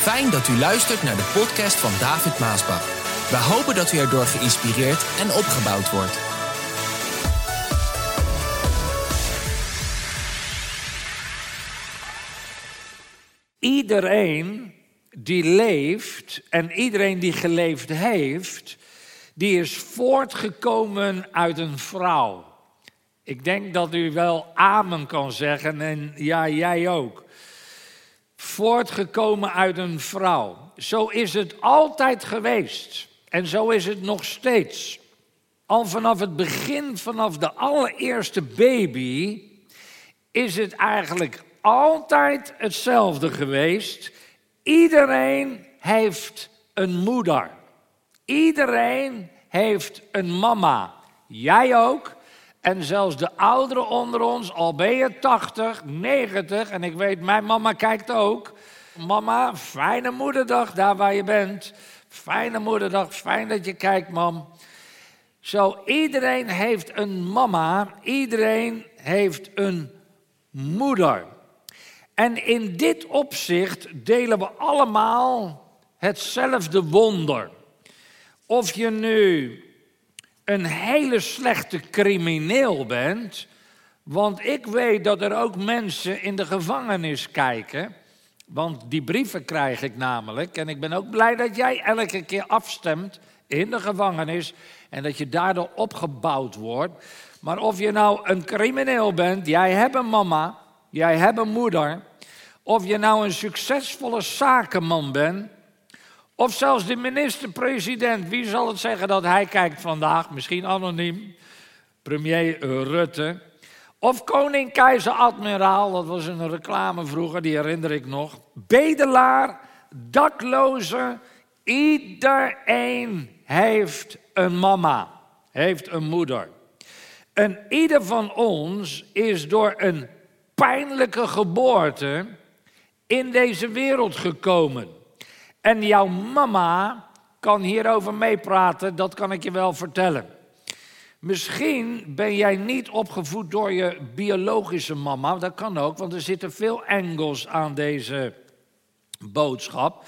Fijn dat u luistert naar de podcast van David Maasbach. We hopen dat u erdoor geïnspireerd en opgebouwd wordt. Iedereen die leeft en iedereen die geleefd heeft, die is voortgekomen uit een vrouw. Ik denk dat u wel amen kan zeggen en ja, jij ook. Voortgekomen uit een vrouw. Zo is het altijd geweest. En zo is het nog steeds. Al vanaf het begin, vanaf de allereerste baby, is het eigenlijk altijd hetzelfde geweest. Iedereen heeft een moeder. Iedereen heeft een mama. Jij ook. En zelfs de ouderen onder ons, al ben je 80, 90... en ik weet, mijn mama kijkt ook. Mama, fijne moederdag daar waar je bent. Fijne moederdag, fijn dat je kijkt, mam. Zo, iedereen heeft een mama. Iedereen heeft een moeder. En in dit opzicht delen we allemaal hetzelfde wonder. Of je nu een hele slechte crimineel bent, want ik weet dat er ook mensen in de gevangenis kijken, want die brieven krijg ik namelijk, en ik ben ook blij dat jij elke keer afstemt in de gevangenis en dat je daardoor opgebouwd wordt. Maar of je nou een crimineel bent, jij hebt een mama, jij hebt een moeder, of je nou een succesvolle zakenman bent, of zelfs de minister-president, wie zal het zeggen dat hij kijkt vandaag? Misschien anoniem, premier Rutte. Of koning, keizer, admiraal, dat was een reclame vroeger, die herinner ik nog. Bedelaar, dakloze, iedereen heeft een mama, heeft een moeder. En ieder van ons is door een pijnlijke geboorte in deze wereld gekomen. En jouw mama kan hierover meepraten, dat kan ik je wel vertellen. Misschien ben jij niet opgevoed door je biologische mama, dat kan ook, want er zitten veel Engels aan deze boodschap.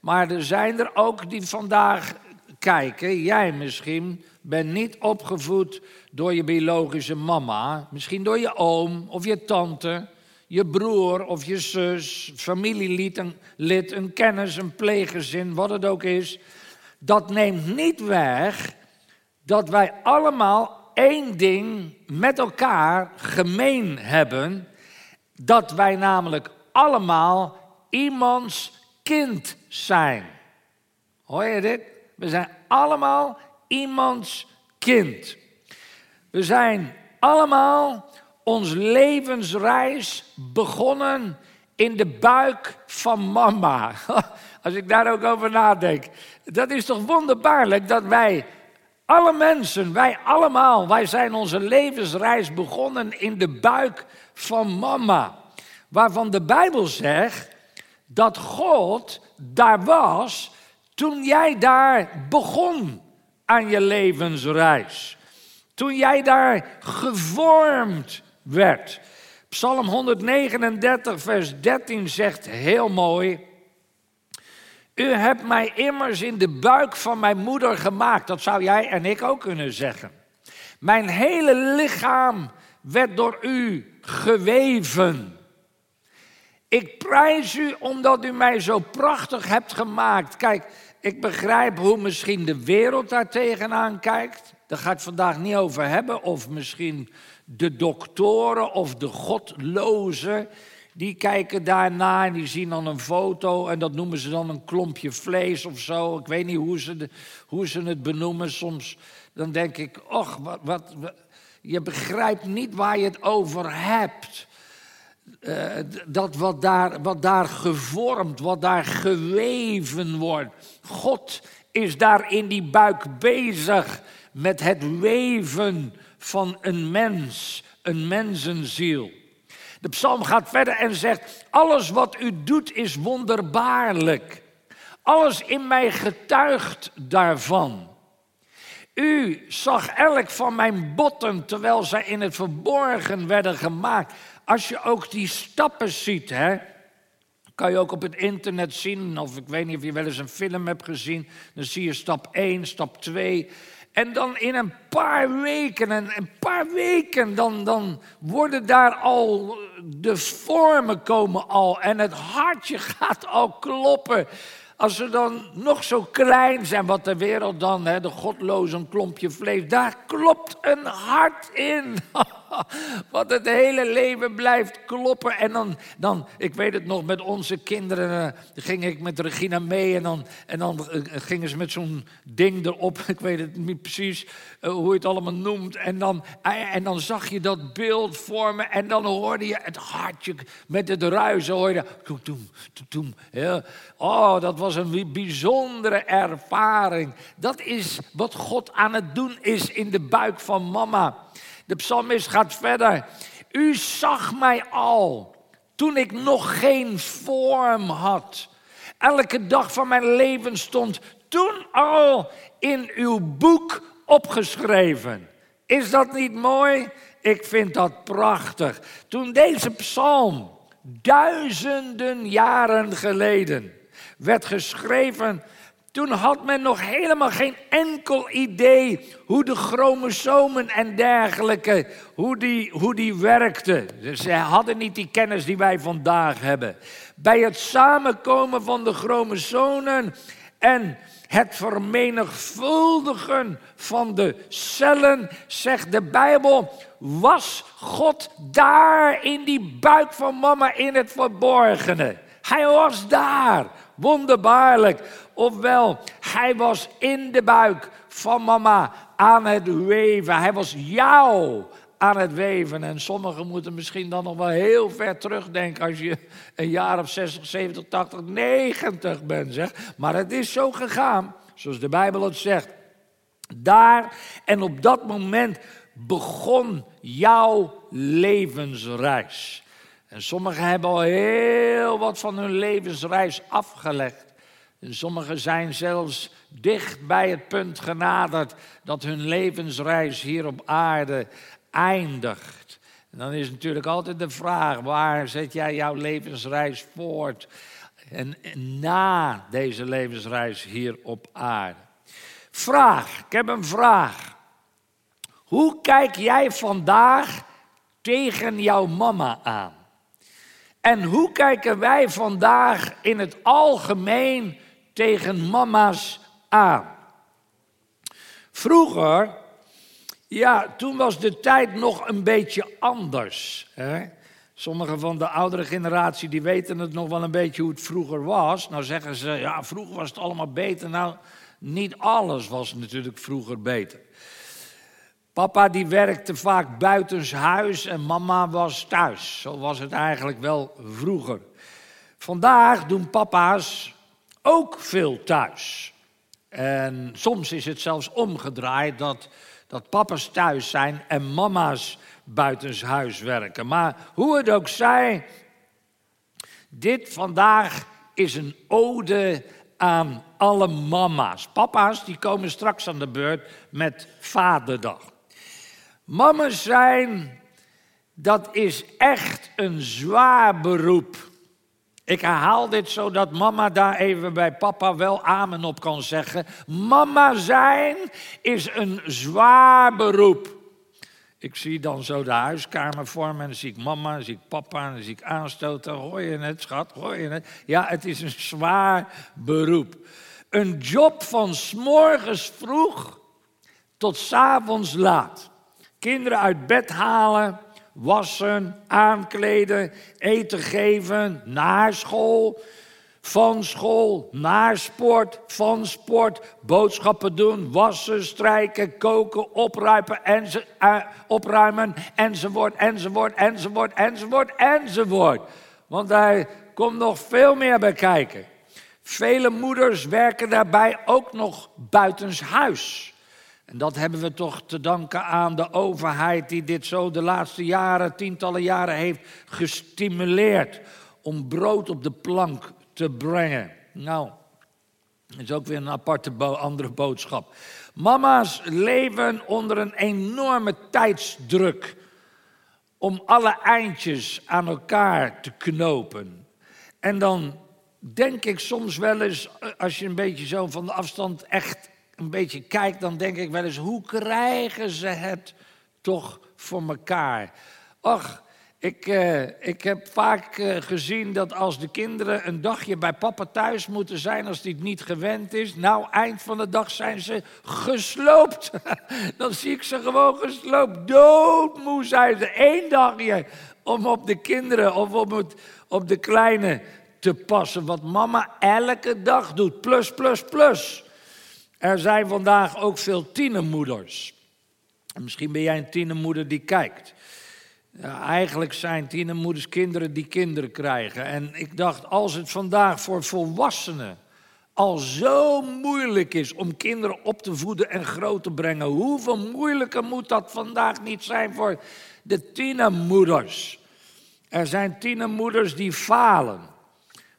Maar er zijn er ook die vandaag kijken, jij misschien bent niet opgevoed door je biologische mama. Misschien door je oom of je tante, je broer of je zus, familielid, een kennis, een pleeggezin, wat het ook is. Dat neemt niet weg dat wij allemaal één ding met elkaar gemeen hebben. Dat wij namelijk allemaal iemands kind zijn. Hoor je dit? We zijn allemaal iemands kind. We zijn allemaal ons levensreis begonnen in de buik van mama. Als ik daar ook over nadenk. Dat is toch wonderbaarlijk dat wij, alle mensen, wij allemaal, wij zijn onze levensreis begonnen in de buik van mama. Waarvan de Bijbel zegt dat God daar was toen jij daar begon aan je levensreis. Toen jij daar gevormd werd. Psalm 139 vers 13 zegt heel mooi: u hebt mij immers in de buik van mijn moeder gemaakt. Dat zou jij en ik ook kunnen zeggen. Mijn hele lichaam werd door u geweven. Ik prijs u omdat u mij zo prachtig hebt gemaakt. Kijk, ik begrijp hoe misschien de wereld daar tegenaan kijkt. Daar ga ik het vandaag niet over hebben. Of misschien de doktoren of de godlozen. Die kijken daarna en die zien dan een foto. En dat noemen ze dan een klompje vlees of zo. Ik weet niet hoe ze het benoemen. Soms dan denk ik, och, wat, je begrijpt niet waar je het over hebt. Dat wat daar gevormd, wat daar geweven wordt. God is daar in die buik bezig met het weven van een mens, een mensenziel. De psalm gaat verder en zegt: alles wat u doet is wonderbaarlijk. Alles in mij getuigt daarvan. U zag elk van mijn botten terwijl zij in het verborgen werden gemaakt. Als je ook die stappen ziet, hè? Kan je ook op het internet zien, of ik weet niet of je wel eens een film hebt gezien. Dan zie je stap 1, stap 2. En dan in een paar weken, dan worden daar al, de vormen komen al. En het hartje gaat al kloppen. Als ze dan nog zo klein zijn, wat de wereld dan, de godloze, een klompje vlees. Daar klopt een hart in. Wat het hele leven blijft kloppen. En dan, ik weet het nog, met onze kinderen ging ik met Regina mee. En dan gingen ze met zo'n ding erop. Ik weet het niet precies hoe je het allemaal noemt. En dan zag je dat beeld vormen. En dan hoorde je het hartje met het ruisen. Hoorde je dat, toem, toem, toem, ja. Oh, dat was een bijzondere ervaring. Dat is wat God aan het doen is in de buik van mama. De psalmist gaat verder. U zag mij al toen ik nog geen vorm had. Elke dag van mijn leven stond toen al in uw boek opgeschreven. Is dat niet mooi? Ik vind dat prachtig. Toen deze psalm duizenden jaren geleden werd geschreven, toen had men nog helemaal geen enkel idee hoe de chromosomen en dergelijke, hoe die werkten. Ze hadden niet die kennis die wij vandaag hebben. Bij het samenkomen van de chromosomen en het vermenigvuldigen van de cellen, zegt de Bijbel, was God daar in die buik van mama in het verborgene. Hij was daar. Wonderbaarlijk. Ofwel, hij was in de buik van mama aan het weven. Hij was jou aan het weven. En sommigen moeten misschien dan nog wel heel ver terugdenken als je een jaar of 60, 70, 80, 90 bent, zeg. Maar het is zo gegaan, zoals de Bijbel het zegt. Daar en op dat moment begon jouw levensreis. En sommigen hebben al heel wat van hun levensreis afgelegd. En sommigen zijn zelfs dicht bij het punt genaderd dat hun levensreis hier op aarde eindigt. En dan is natuurlijk altijd de vraag, waar zet jij jouw levensreis voort? En na deze levensreis hier op aarde. Vraag, ik heb een vraag. Hoe kijk jij vandaag tegen jouw mama aan? En hoe kijken wij vandaag in het algemeen tegen mama's aan? Vroeger, ja, toen was de tijd nog een beetje anders. Hè? Sommigen van de oudere generatie die weten het nog wel een beetje hoe het vroeger was. Nou zeggen ze, ja, vroeger was het allemaal beter. Nou, niet alles was natuurlijk vroeger beter. Papa die werkte vaak buitenshuis en mama was thuis. Zo was het eigenlijk wel vroeger. Vandaag doen papa's ook veel thuis. En soms is het zelfs omgedraaid dat papa's thuis zijn en mama's buitenshuis werken. Maar hoe het ook zij, dit vandaag is een ode aan alle mama's. Papa's die komen straks aan de beurt met Vaderdag. Mama's zijn, dat is echt een zwaar beroep. Ik herhaal dit zodat mama daar even bij papa wel amen op kan zeggen. Mama zijn is een zwaar beroep. Ik zie dan zo de huiskamer vormen en dan zie ik mama, dan zie ik papa en dan zie ik aanstoten. Hoor je het, schat? Hoor je het? Ja, het is een zwaar beroep. Een job van 's morgens vroeg tot 's avonds laat. Kinderen uit bed halen, wassen, aankleden, eten geven, naar school, van school, naar sport, van sport, boodschappen doen, wassen, strijken, koken, opruimen, enzovoort. Want daar komt nog veel meer bij kijken. Vele moeders werken daarbij ook nog buitenshuis. En dat hebben we toch te danken aan de overheid die dit zo de laatste jaren, tientallen jaren heeft gestimuleerd om brood op de plank te brengen. Nou, dat is ook weer een aparte andere boodschap. Mama's leven onder een enorme tijdsdruk om alle eindjes aan elkaar te knopen. En dan denk ik soms wel eens, als je een beetje zo van de afstand echt een beetje kijkt, dan denk ik wel eens, hoe krijgen ze het toch voor elkaar? Och, ik heb vaak gezien dat als de kinderen een dagje bij papa thuis moeten zijn, als die het niet gewend is, nou, eind van de dag zijn ze gesloopt. Dan zie ik ze gewoon gesloopt. Doodmoe zijn ze. 1 dagje om op de kinderen of op de kleine te passen. Wat mama elke dag doet. Plus, plus, plus. Er zijn vandaag ook veel tienermoeders. Misschien ben jij een tienermoeder die kijkt. Ja, eigenlijk zijn tienermoeders kinderen die kinderen krijgen. En ik dacht, als het vandaag voor volwassenen al zo moeilijk is om kinderen op te voeden en groot te brengen, hoeveel moeilijker moet dat vandaag niet zijn voor de tienermoeders? Er zijn tienermoeders die falen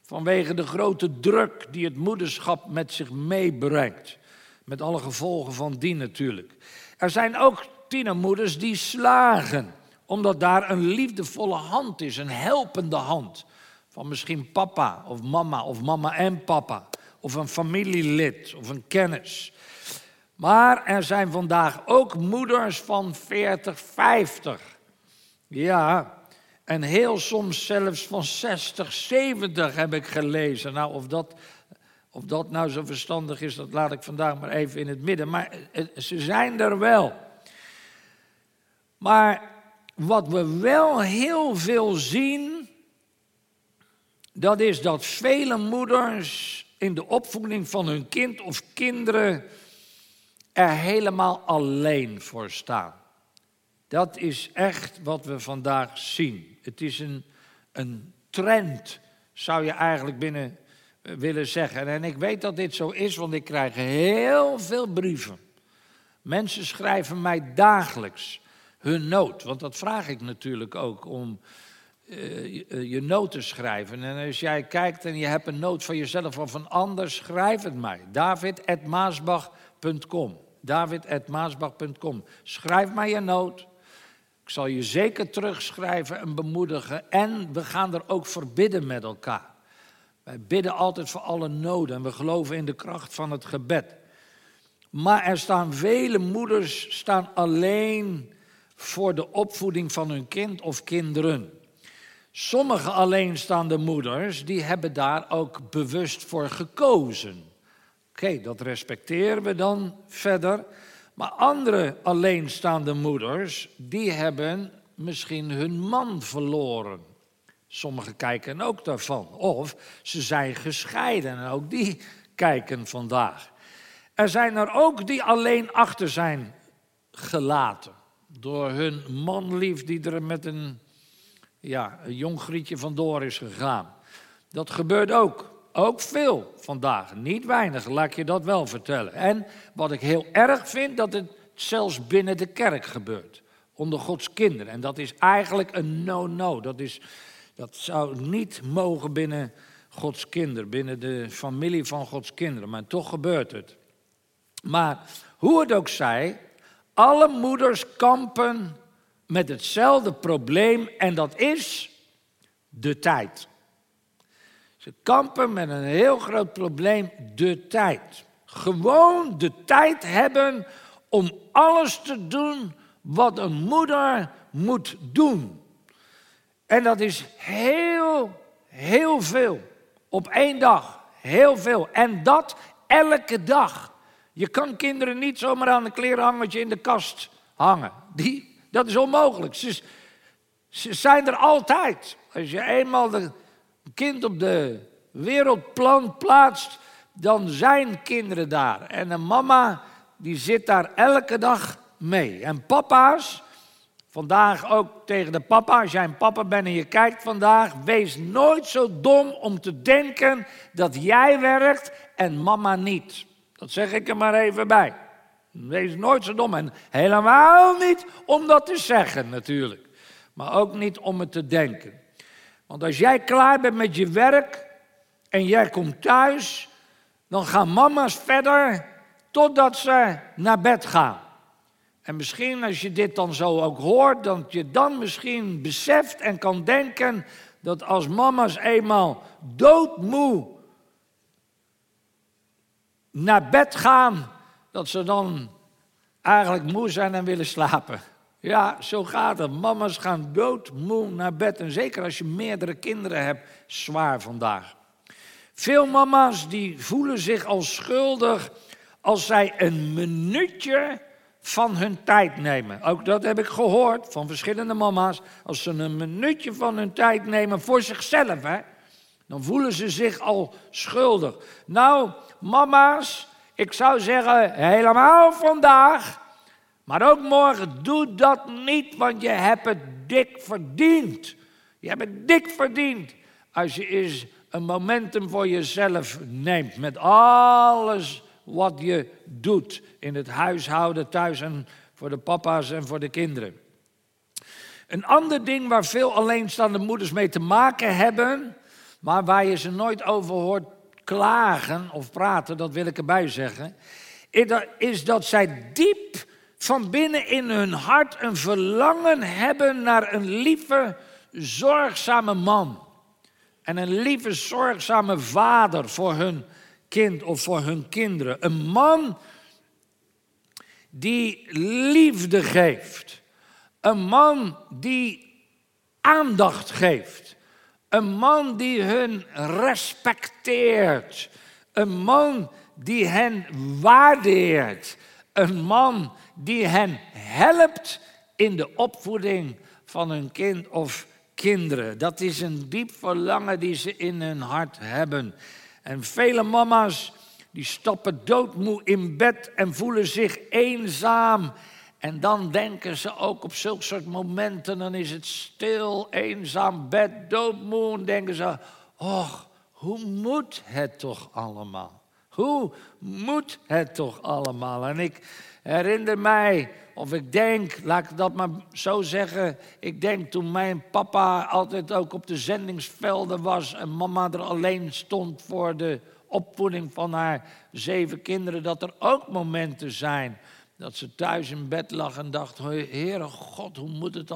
vanwege de grote druk die het moederschap met zich meebrengt. Met alle gevolgen van die natuurlijk. Er zijn ook tienermoeders die slagen, omdat daar een liefdevolle hand is, een helpende hand. Van misschien papa of mama en papa. Of een familielid of een kennis. Maar er zijn vandaag ook moeders van 40, 50. Ja, en heel soms zelfs van 60, 70 heb ik gelezen. Nou, of dat nou zo verstandig is, dat laat ik vandaag maar even in het midden. Maar ze zijn er wel. Maar wat we wel heel veel zien, dat is dat vele moeders in de opvoeding van hun kind of kinderen er helemaal alleen voor staan. Dat is echt wat we vandaag zien. Het is een trend, zou je eigenlijk binnen willen zeggen. En ik weet dat dit zo is, want ik krijg heel veel brieven. Mensen schrijven mij dagelijks hun nood, want dat vraag ik natuurlijk ook, om je nood te schrijven. En als jij kijkt en je hebt een nood van jezelf of van anders, schrijf het mij. David@maasbach.com. David@maasbach.com. Schrijf mij je nood. Ik zal je zeker terugschrijven en bemoedigen. En we gaan er ook voor bidden met elkaar. Wij bidden altijd voor alle noden en we geloven in de kracht van het gebed. Maar er staan vele moeders staan alleen voor de opvoeding van hun kind of kinderen. Sommige alleenstaande moeders, die hebben daar ook bewust voor gekozen. Oké, dat respecteren we dan verder. Maar andere alleenstaande moeders, die hebben misschien hun man verloren. Sommigen kijken ook daarvan. Of ze zijn gescheiden en ook die kijken vandaag. Er zijn er ook die alleen achter zijn gelaten door hun manlief die er met een jong grietje vandoor is gegaan. Dat gebeurt ook. Ook veel vandaag. Niet weinig, laat ik je dat wel vertellen. En wat ik heel erg vind, dat het zelfs binnen de kerk gebeurt. Onder Gods kinderen. En dat is eigenlijk een no-no. Dat zou niet mogen binnen Gods kinderen. Binnen de familie van Gods kinderen. Maar toch gebeurt het. Maar hoe het ook zij, alle moeders kampen met hetzelfde probleem en dat is de tijd. Ze kampen met een heel groot probleem, de tijd. Gewoon de tijd hebben om alles te doen wat een moeder moet doen. En dat is heel, heel veel. Op 1 dag, heel veel. En dat elke dag. Je kan kinderen niet zomaar aan een klerenhangertje in de kast hangen. Dat is onmogelijk. Ze zijn er altijd. Als je eenmaal een kind op de wereldplan plaatst, dan zijn kinderen daar. En een mama, die zit daar elke dag mee. En papa's, vandaag ook tegen de papa, als jij een papa bent en je kijkt vandaag, wees nooit zo dom om te denken dat jij werkt en mama niet. Dat zeg ik er maar even bij. Wees nooit zo dom. En helemaal niet om dat te zeggen natuurlijk. Maar ook niet om het te denken. Want als jij klaar bent met je werk en jij komt thuis, dan gaan mama's verder totdat ze naar bed gaan. En misschien als je dit dan zo ook hoort, dat je dan misschien beseft en kan denken dat als mama's eenmaal doodmoe naar bed gaan, dat ze dan eigenlijk moe zijn en willen slapen. Ja, zo gaat het. Mama's gaan doodmoe naar bed. En zeker als je meerdere kinderen hebt, zwaar vandaag. Veel mama's die voelen zich al schuldig als zij een minuutje van hun tijd nemen. Ook dat heb ik gehoord van verschillende mama's. Als ze een minuutje van hun tijd nemen voor zichzelf, hè, dan voelen ze zich al schuldig. Nou, mama's, ik zou zeggen, helemaal vandaag, maar ook morgen, doe dat niet, want je hebt het dik verdiend. Je hebt het dik verdiend als je eens een momentum voor jezelf neemt met alles wat je doet in het huishouden, thuis en voor de papa's en voor de kinderen. Een ander ding waar veel alleenstaande moeders mee te maken hebben, maar waar je ze nooit over hoort klagen of praten, dat wil ik erbij zeggen, is dat zij diep van binnen in hun hart een verlangen hebben naar een lieve, zorgzame man. En een lieve, zorgzame vader voor hun kind of voor hun kinderen. Een man die liefde geeft. Een man die aandacht geeft. Een man die hun respecteert. Een man die hen waardeert. Een man die hen helpt in de opvoeding van hun kind of kinderen. Dat is een diep verlangen die ze in hun hart hebben. En vele mama's die stappen doodmoe in bed en voelen zich eenzaam. En dan denken ze ook op zulke soort momenten, dan is het stil, eenzaam, bed, doodmoe. En denken ze, och, hoe moet het toch allemaal? Hoe moet het toch allemaal? En ik herinner mij, of ik denk, laat ik dat maar zo zeggen, ik denk toen mijn papa altijd ook op de zendingsvelden was en mama er alleen stond voor de opvoeding van haar 7 kinderen, dat er ook momenten zijn dat ze thuis in bed lag en dacht, Heere God, hoe moet het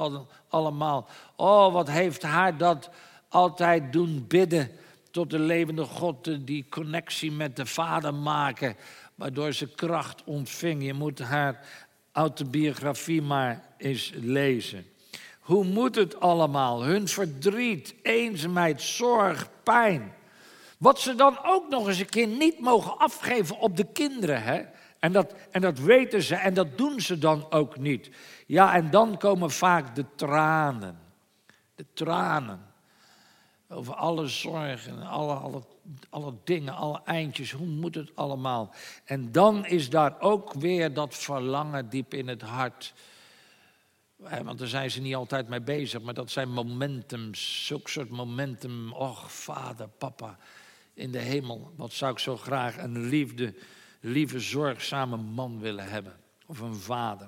allemaal? Oh, wat heeft haar dat altijd doen bidden tot de levende God, die connectie met de Vader maken, waardoor ze kracht ontving. Je moet haar autobiografie maar eens lezen. Hoe moet het allemaal? Hun verdriet, eenzaamheid, zorg, pijn. Wat ze dan ook nog eens een keer niet mogen afgeven op de kinderen, hè? En dat weten ze en dat doen ze dan ook niet. Ja, en dan komen vaak de tranen. De tranen. Over alle zorgen, alle dingen, alle eindjes. Hoe moet het allemaal? En dan is daar ook weer dat verlangen diep in het hart. Want daar zijn ze niet altijd mee bezig. Maar dat zijn momentums, zulke soort momentum. Och, vader, papa, in de hemel. Wat zou ik zo graag een lieve, zorgzame man willen hebben. Of een vader.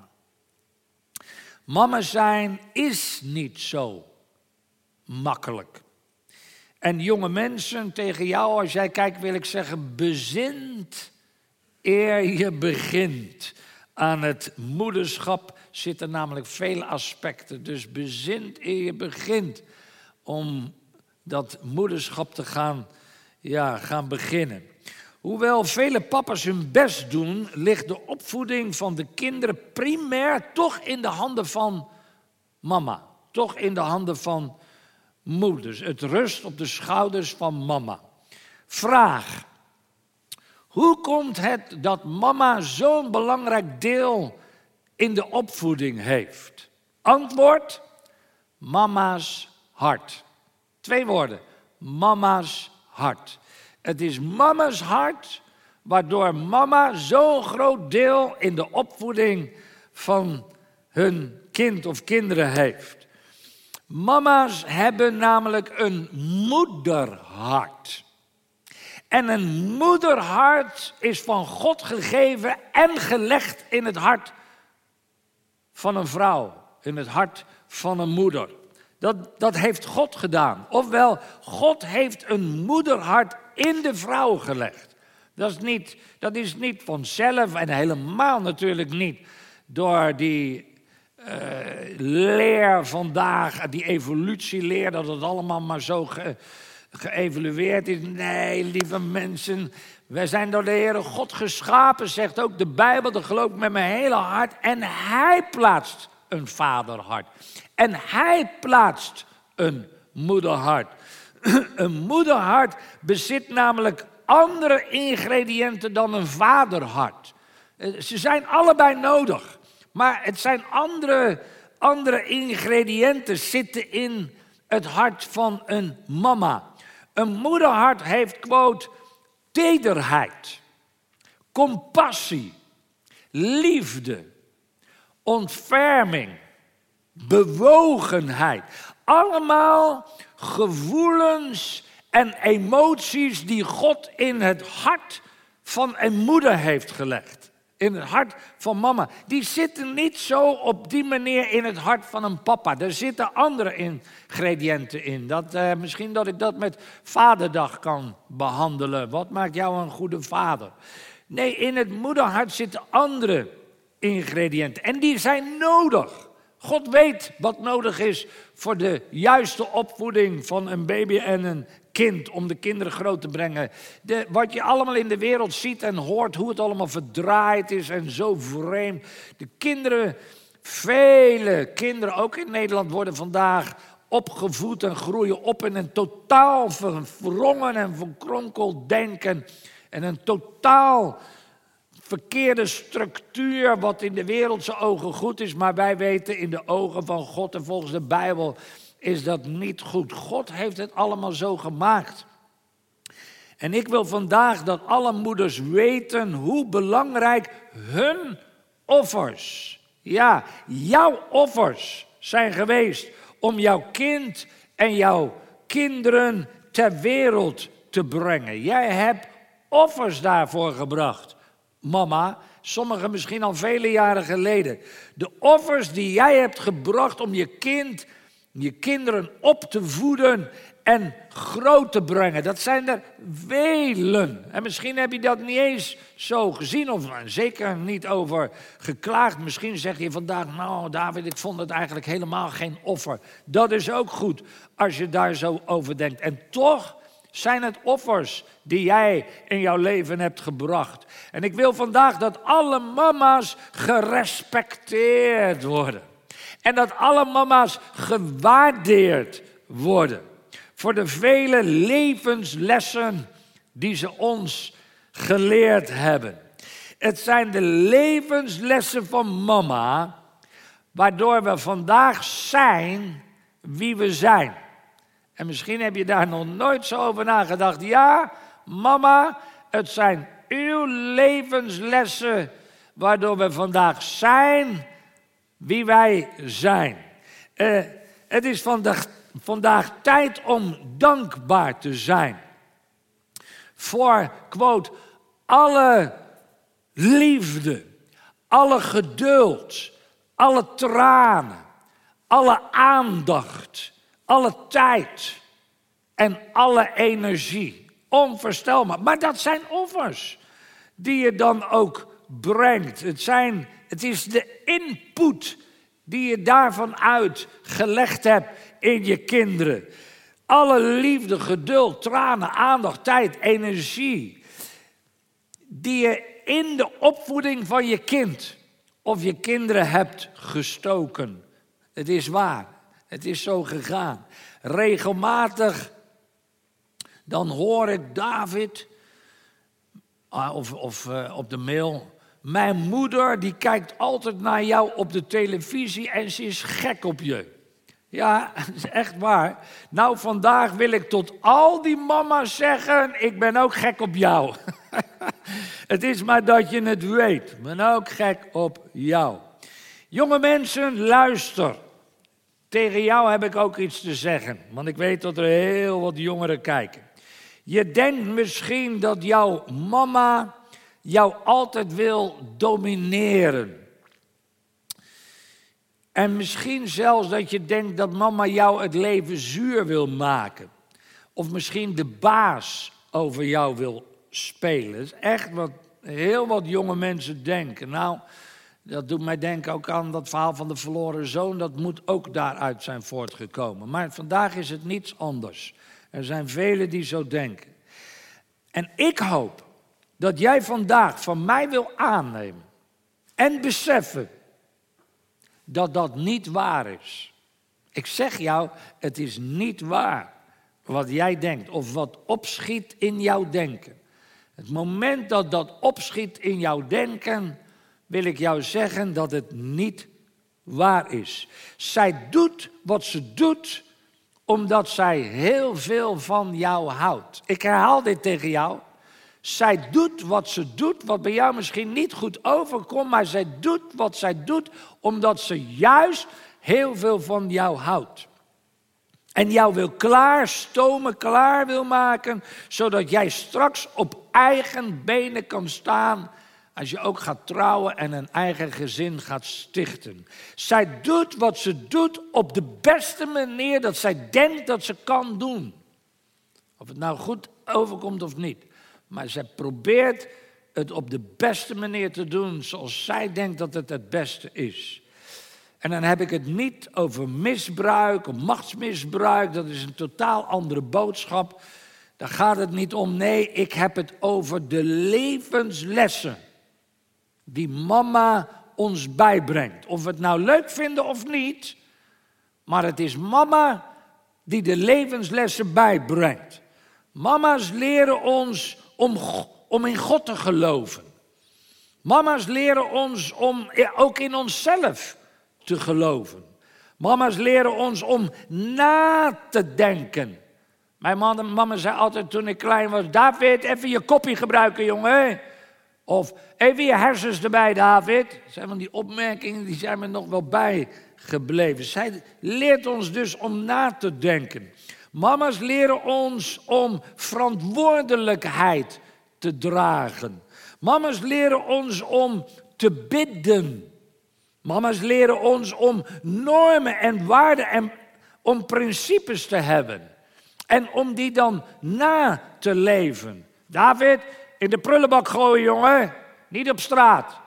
Mama zijn is niet zo makkelijk. En jonge mensen, tegen jou, als jij kijkt, wil ik zeggen, bezint eer je begint. Aan het moederschap zitten namelijk vele aspecten. Dus bezint eer je begint om dat moederschap te gaan beginnen. Hoewel vele papa's hun best doen, ligt de opvoeding van de kinderen primair toch in de handen van mama. Toch in de handen van moeders. Het rust op de schouders van mama. Vraag. Hoe komt het dat mama zo'n belangrijk deel in de opvoeding heeft? Antwoord. Mama's hart. 2 woorden. Mama's hart. Het is mama's hart waardoor mama zo'n groot deel in de opvoeding van hun kind of kinderen heeft. Mama's hebben namelijk een moederhart. En een moederhart is van God gegeven en gelegd in het hart van een vrouw. In het hart van een moeder. Dat heeft God gedaan. Ofwel, God heeft een moederhart in de vrouw gelegd. Dat is niet vanzelf en helemaal natuurlijk niet door die leer vandaag, die evolutieleer, dat het allemaal maar zo geëvalueerd is. Nee, lieve mensen, wij zijn door de Heere God geschapen, zegt ook de Bijbel. Dat geloof ik met mijn hele hart. En Hij plaatst een vaderhart. En Hij plaatst een moederhart. Een moederhart bezit namelijk andere ingrediënten dan een vaderhart. Ze zijn allebei nodig. Maar het zijn andere ingrediënten zitten in het hart van een mama. Een moederhart heeft, quote, tederheid, compassie, liefde, ontferming, bewogenheid. Allemaal gevoelens en emoties die God in het hart van een moeder heeft gelegd. In het hart van mama. Die zitten niet zo op die manier in het hart van een papa. Daar zitten andere ingrediënten in. Misschien dat ik dat met Vaderdag kan behandelen. Wat maakt jou een goede vader? Nee, in het moederhart zitten andere ingrediënten. En die zijn nodig. God weet wat nodig is voor de juiste opvoeding van een baby en een kind, om de kinderen groot te brengen. Wat je allemaal in de wereld ziet en hoort, hoe het allemaal verdraaid is en zo vreemd. De kinderen, vele kinderen, ook in Nederland, worden vandaag opgevoed en groeien op in een totaal verwrongen en verkronkeld denken. En een totaal verkeerde structuur, wat in de wereldse ogen goed is, maar wij weten in de ogen van God en volgens de Bijbel is dat niet goed. God heeft het allemaal zo gemaakt. En ik wil vandaag dat alle moeders weten hoe belangrijk hun offers, ja, jouw offers zijn geweest om jouw kind en jouw kinderen ter wereld te brengen. Jij hebt offers daarvoor gebracht, mama, sommigen misschien al vele jaren geleden. De offers die jij hebt gebracht om je kind, je kinderen op te voeden en groot te brengen. Dat zijn er velen. En misschien heb je dat niet eens zo gezien of zeker niet over geklaagd. Misschien zeg je vandaag, nou David, ik vond het eigenlijk helemaal geen offer. Dat is ook goed als je daar zo over denkt. En toch zijn het offers die jij in jouw leven hebt gebracht. En ik wil vandaag dat alle mama's gerespecteerd worden. En dat alle mama's gewaardeerd worden. Voor de vele levenslessen die ze ons geleerd hebben. Het zijn de levenslessen van mama, waardoor we vandaag zijn wie we zijn. En misschien heb je daar nog nooit zo over nagedacht. Ja, mama, het zijn uw levenslessen waardoor we vandaag zijn wie wij zijn. Het is vandaag tijd om dankbaar te zijn. Voor, quote, alle liefde, alle geduld, alle tranen, alle aandacht, alle tijd en alle energie. Onvoorstelbaar. Maar dat zijn offers die je dan ook brengt. Het is de input die je daarvan uit gelegd hebt in je kinderen. Alle liefde, geduld, tranen, aandacht, tijd, energie. Die je in de opvoeding van je kind of je kinderen hebt gestoken. Het is waar. Het is zo gegaan. Regelmatig, dan hoor ik David, of op de mail, mijn moeder die kijkt altijd naar jou op de televisie en ze is gek op je. Ja, echt waar. Nou, vandaag wil ik tot al die mama's zeggen, ik ben ook gek op jou. Het is maar dat je het weet. Ik ben ook gek op jou. Jonge mensen, luister. Tegen jou heb ik ook iets te zeggen, want ik weet dat er heel wat jongeren kijken. Je denkt misschien dat jouw mama jou altijd wil domineren. En misschien zelfs dat je denkt dat mama jou het leven zuur wil maken. Of misschien de baas over jou wil spelen. Dat is echt wat heel wat jonge mensen denken. Nou, Dat doet mij denken ook aan dat verhaal van de verloren zoon. Dat moet ook daaruit zijn voortgekomen. Maar vandaag is het niets anders. Er zijn velen die zo denken. En ik hoop dat jij vandaag van mij wil aannemen en beseffen dat dat niet waar is. Ik zeg jou, het is niet waar wat jij denkt of wat opschiet in jouw denken. Het moment dat dat opschiet in jouw denken, wil ik jou zeggen dat het niet waar is. Zij doet wat ze doet omdat zij heel veel van jou houdt. Ik herhaal dit tegen jou. Zij doet wat ze doet, wat bij jou misschien niet goed overkomt, maar zij doet wat zij doet omdat ze juist heel veel van jou houdt. En jou wil klaarstomen, klaar wil maken, zodat jij straks op eigen benen kan staan als je ook gaat trouwen en een eigen gezin gaat stichten. Zij doet wat ze doet op de beste manier dat zij denkt dat ze kan doen. Of het nou goed overkomt of niet. Maar zij probeert het op de beste manier te doen zoals zij denkt dat het het beste is. En dan heb ik het niet over misbruik of machtsmisbruik. Dat is een totaal andere boodschap. Daar gaat het niet om. Nee, ik heb het over de levenslessen die mama ons bijbrengt. Of we het nou leuk vinden of niet, maar het is mama die de levenslessen bijbrengt. Mama's leren ons om in God te geloven. Mama's leren ons om ook in onszelf te geloven. Mama's leren ons om na te denken. Mijn mama zei altijd toen ik klein was: David, even je koppie gebruiken, jongen. Of even je hersens erbij, David. Dat zijn van die opmerkingen, die zijn me nog wel bijgebleven. Zij leert ons dus om na te denken. Mama's leren ons om verantwoordelijkheid te dragen. Mama's leren ons om te bidden. Mama's leren ons om normen en waarden en om principes te hebben. En om die dan na te leven. David, in de prullenbak gooien, jongen. Niet op straat.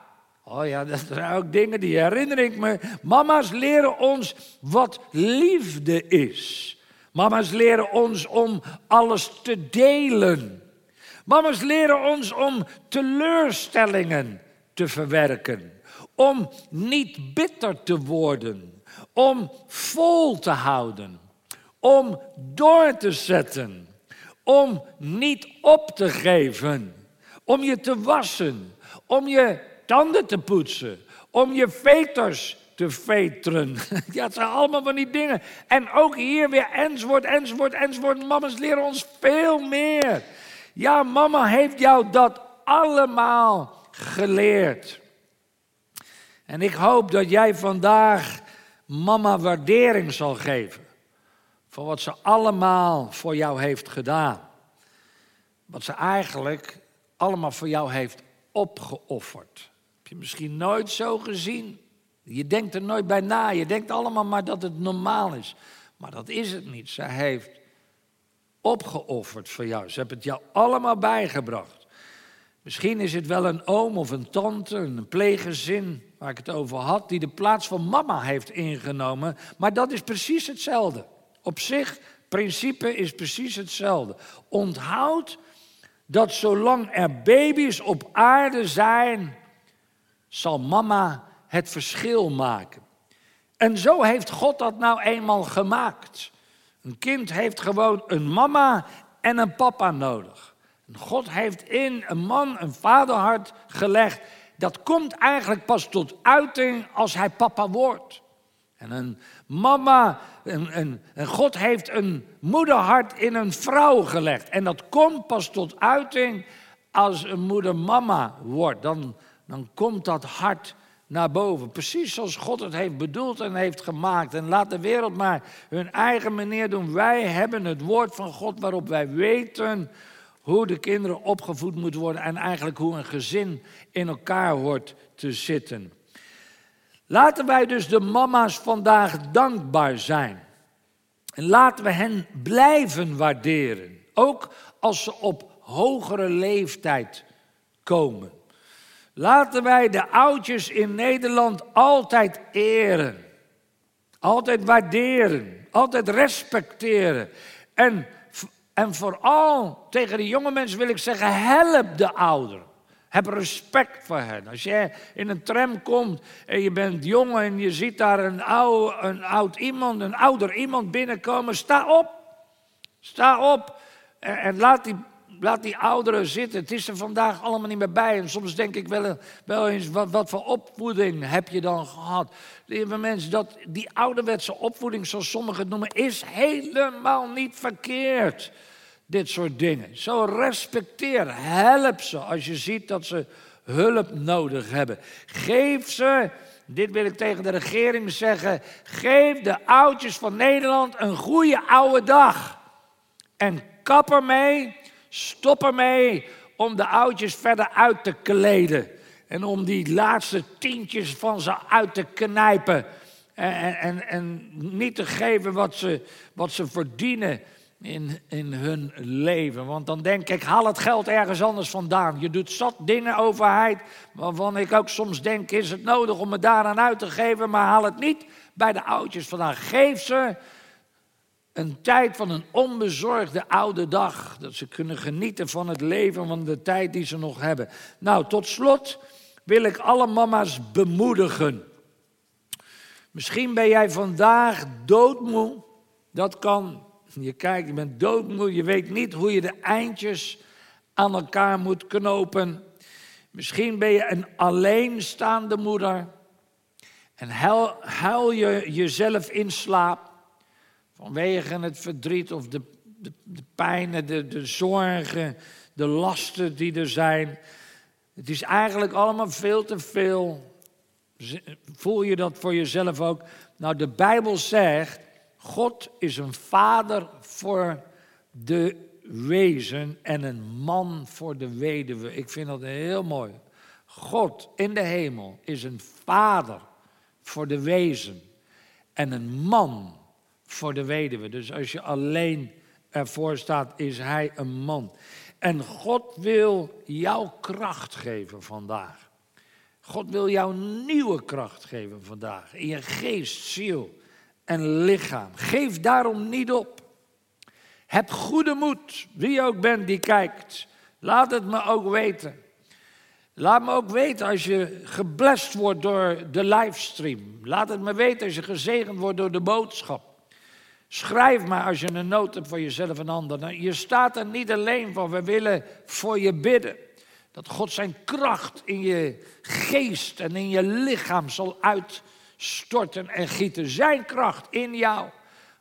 Oh ja, dat zijn ook dingen die herinner ik me. Mama's leren ons wat liefde is. Mama's leren ons om alles te delen. Mama's leren ons om teleurstellingen te verwerken. Om niet bitter te worden. Om vol te houden. Om door te zetten. Om niet op te geven. Om je te wassen. Om je tanden te poetsen. Om je veters te veteren. Ja, het zijn allemaal van die dingen. En ook hier weer enzovoort, enzovoort, enzovoort. Mama's leren ons veel meer. Ja, mama heeft jou dat allemaal geleerd. En ik hoop dat jij vandaag mama waardering zal geven voor wat ze allemaal voor jou heeft gedaan. Wat ze eigenlijk allemaal voor jou heeft opgeofferd. Heb je misschien nooit zo gezien? Je denkt er nooit bij na. Je denkt allemaal maar dat het normaal is. Maar dat is het niet. Zij heeft opgeofferd voor jou. Ze hebben het jou allemaal bijgebracht. Misschien is het wel een oom of een tante, een pleeggezin waar ik het over had, die de plaats van mama heeft ingenomen. Maar dat is precies hetzelfde. Op zich, principe is precies hetzelfde. Onthoud dat zolang er baby's op aarde zijn, zal mama het verschil maken. En zo heeft God dat nou eenmaal gemaakt. Een kind heeft gewoon een mama en een papa nodig. En God heeft in een man een vaderhart gelegd. Dat komt eigenlijk pas tot uiting als hij papa wordt. En een mama, en God heeft een moederhart in een vrouw gelegd. En dat komt pas tot uiting als een moeder mama wordt. Dan komt dat hart naar boven. Precies zoals God het heeft bedoeld en heeft gemaakt. En laat de wereld maar hun eigen manier doen. Wij hebben het woord van God waarop wij weten hoe de kinderen opgevoed moeten worden en eigenlijk hoe een gezin in elkaar hoort te zitten. Laten wij dus de mama's vandaag dankbaar zijn. En laten we hen blijven waarderen. Ook als ze op hogere leeftijd komen. Laten wij de oudjes in Nederland altijd eren. Altijd waarderen. Altijd respecteren. En vooral tegen de jonge mensen wil ik zeggen, help de ouderen. Heb respect voor hen. Als jij in een tram komt en je bent jong en je ziet daar een ouder iemand binnenkomen, sta op. Sta op en laat die ouderen zitten. Het is er vandaag allemaal niet meer bij. En soms denk ik wel eens, wat voor opvoeding heb je dan gehad? Lieve mensen, die ouderwetse opvoeding, zoals sommigen het noemen, is helemaal niet verkeerd. Dit soort dingen. Zo respecteer, help ze als je ziet dat ze hulp nodig hebben. Geef ze, dit wil ik tegen de regering zeggen, geef de oudjes van Nederland een goede oude dag. En kap ermee, stop ermee om de oudjes verder uit te kleden. En om die laatste tientjes van ze uit te knijpen. En niet te geven wat ze verdienen in hun leven. Want dan denk ik, haal het geld ergens anders vandaan. Je doet zat dingen, overheid, waarvan ik ook soms denk, is het nodig om het daaraan uit te geven, maar haal het niet bij de oudjes vandaan. Geef ze een tijd van een onbezorgde oude dag. Dat ze kunnen genieten van het leven, van de tijd die ze nog hebben. Nou, tot slot wil ik alle mama's bemoedigen. Misschien ben jij vandaag doodmoe. Dat kan. Je kijkt, je bent doodmoe. Je weet niet hoe je de eindjes aan elkaar moet knopen. Misschien ben je een alleenstaande moeder. En huil je jezelf in slaap. Vanwege het verdriet of de pijnen, de zorgen, de lasten die er zijn. Het is eigenlijk allemaal veel te veel. Voel je dat voor jezelf ook? Nou, de Bijbel zegt, God is een vader voor de wezen en een man voor de weduwe. Ik vind dat heel mooi. God in de hemel is een vader voor de wezen en een man voor de weduwe. Dus als je alleen ervoor staat, is hij een man. En God wil jou kracht geven vandaag. God wil jou nieuwe kracht geven vandaag. In je geest, ziel en lichaam. Geef daarom niet op. Heb goede moed. Wie je ook bent die kijkt. Laat het me ook weten. Laat me ook weten als je geblest wordt door de livestream. Laat het me weten als je gezegend wordt door de boodschap. Schrijf maar als je een nood hebt voor jezelf en anderen. Je staat er niet alleen voor. We willen voor je bidden. Dat God zijn kracht in je geest en in je lichaam zal uitstorten en gieten. Zijn kracht in jou.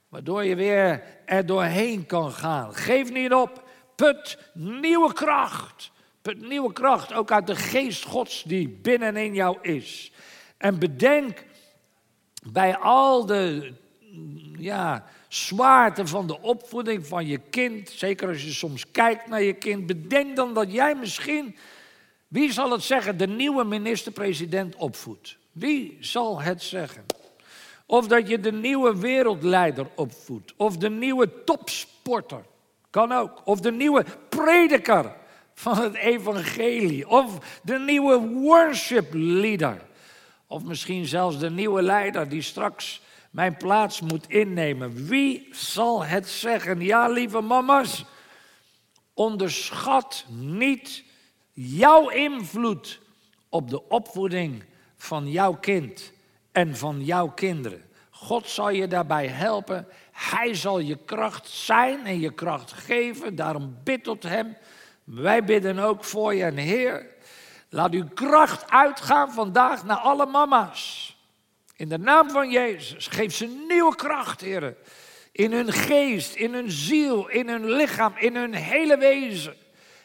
Waardoor je weer er doorheen kan gaan. Geef niet op. Put nieuwe kracht. Put nieuwe kracht ook uit de geest Gods die binnenin jou is. En bedenk bij al de zwaarte van de opvoeding van je kind. Zeker als je soms kijkt naar je kind. Bedenk dan dat jij misschien, wie zal het zeggen, de nieuwe minister-president opvoedt. Wie zal het zeggen? Of dat je de nieuwe wereldleider opvoedt. Of de nieuwe topsporter. Kan ook. Of de nieuwe prediker van het evangelie. Of de nieuwe worship leader. Of misschien zelfs de nieuwe leider die straks mijn plaats moet innemen. Wie zal het zeggen? Ja, lieve mama's, onderschat niet jouw invloed op de opvoeding van jouw kind en van jouw kinderen. God zal je daarbij helpen. Hij zal je kracht zijn en je kracht geven. Daarom bid tot hem. Wij bidden ook voor je. En Heer, laat uw kracht uitgaan vandaag naar alle mama's. In de naam van Jezus, geef ze nieuwe kracht, Heer. In hun geest, in hun ziel, in hun lichaam, in hun hele wezen.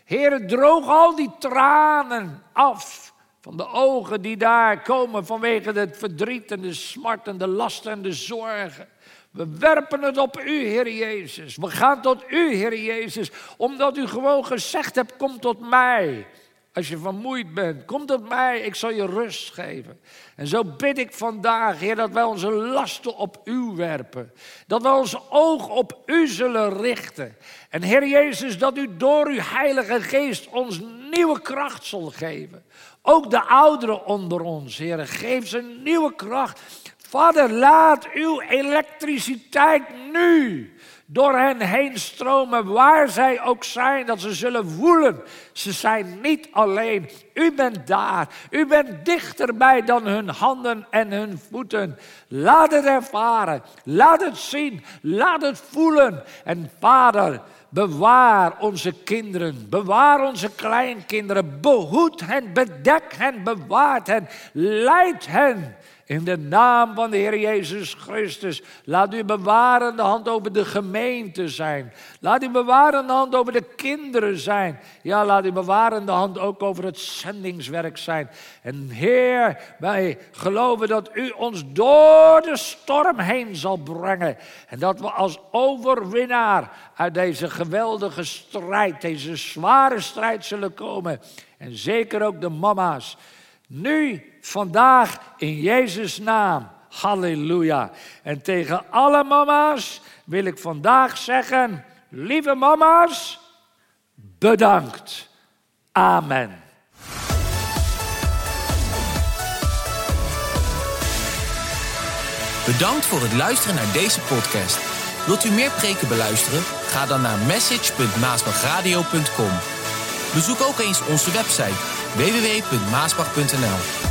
Heer, droog al die tranen af van de ogen die daar komen vanwege het verdriet en de smart en de lasten en de zorgen. We werpen het op u, Heer Jezus. We gaan tot u, Heer Jezus, omdat u gewoon gezegd hebt, kom tot mij. Als je vermoeid bent, kom tot mij, ik zal je rust geven. En zo bid ik vandaag, Heer, dat wij onze lasten op u werpen. Dat wij ons oog op u zullen richten. En Heer Jezus, dat u door uw Heilige Geest ons nieuwe kracht zal geven. Ook de ouderen onder ons, Heer, geef ze een nieuwe kracht. Vader, laat uw elektriciteit nu door hen heen stromen, waar zij ook zijn, dat ze zullen woelen. Ze zijn niet alleen. U bent daar. U bent dichterbij dan hun handen en hun voeten. Laat het ervaren. Laat het zien. Laat het voelen. En Vader, bewaar onze kinderen, bewaar onze kleinkinderen, behoed hen, bedek hen, bewaart hen, leid hen. In de naam van de Heer Jezus Christus, laat uw bewarende hand over de gemeente zijn. Laat uw bewarende hand over de kinderen zijn. Ja, laat uw bewarende hand ook over het zendingswerk zijn. En Heer, wij geloven dat u ons door de storm heen zal brengen. En dat we als overwinnaar uit deze geweldige strijd, deze zware strijd zullen komen. En zeker ook de mama's. Nu, vandaag, in Jezus' naam. Halleluja. En tegen alle mama's wil ik vandaag zeggen, lieve mama's, bedankt. Amen. Bedankt voor het luisteren naar deze podcast. Wilt u meer preken beluisteren? Ga dan naar message.maasbachradio.com. Bezoek ook eens onze website www.maasbach.nl.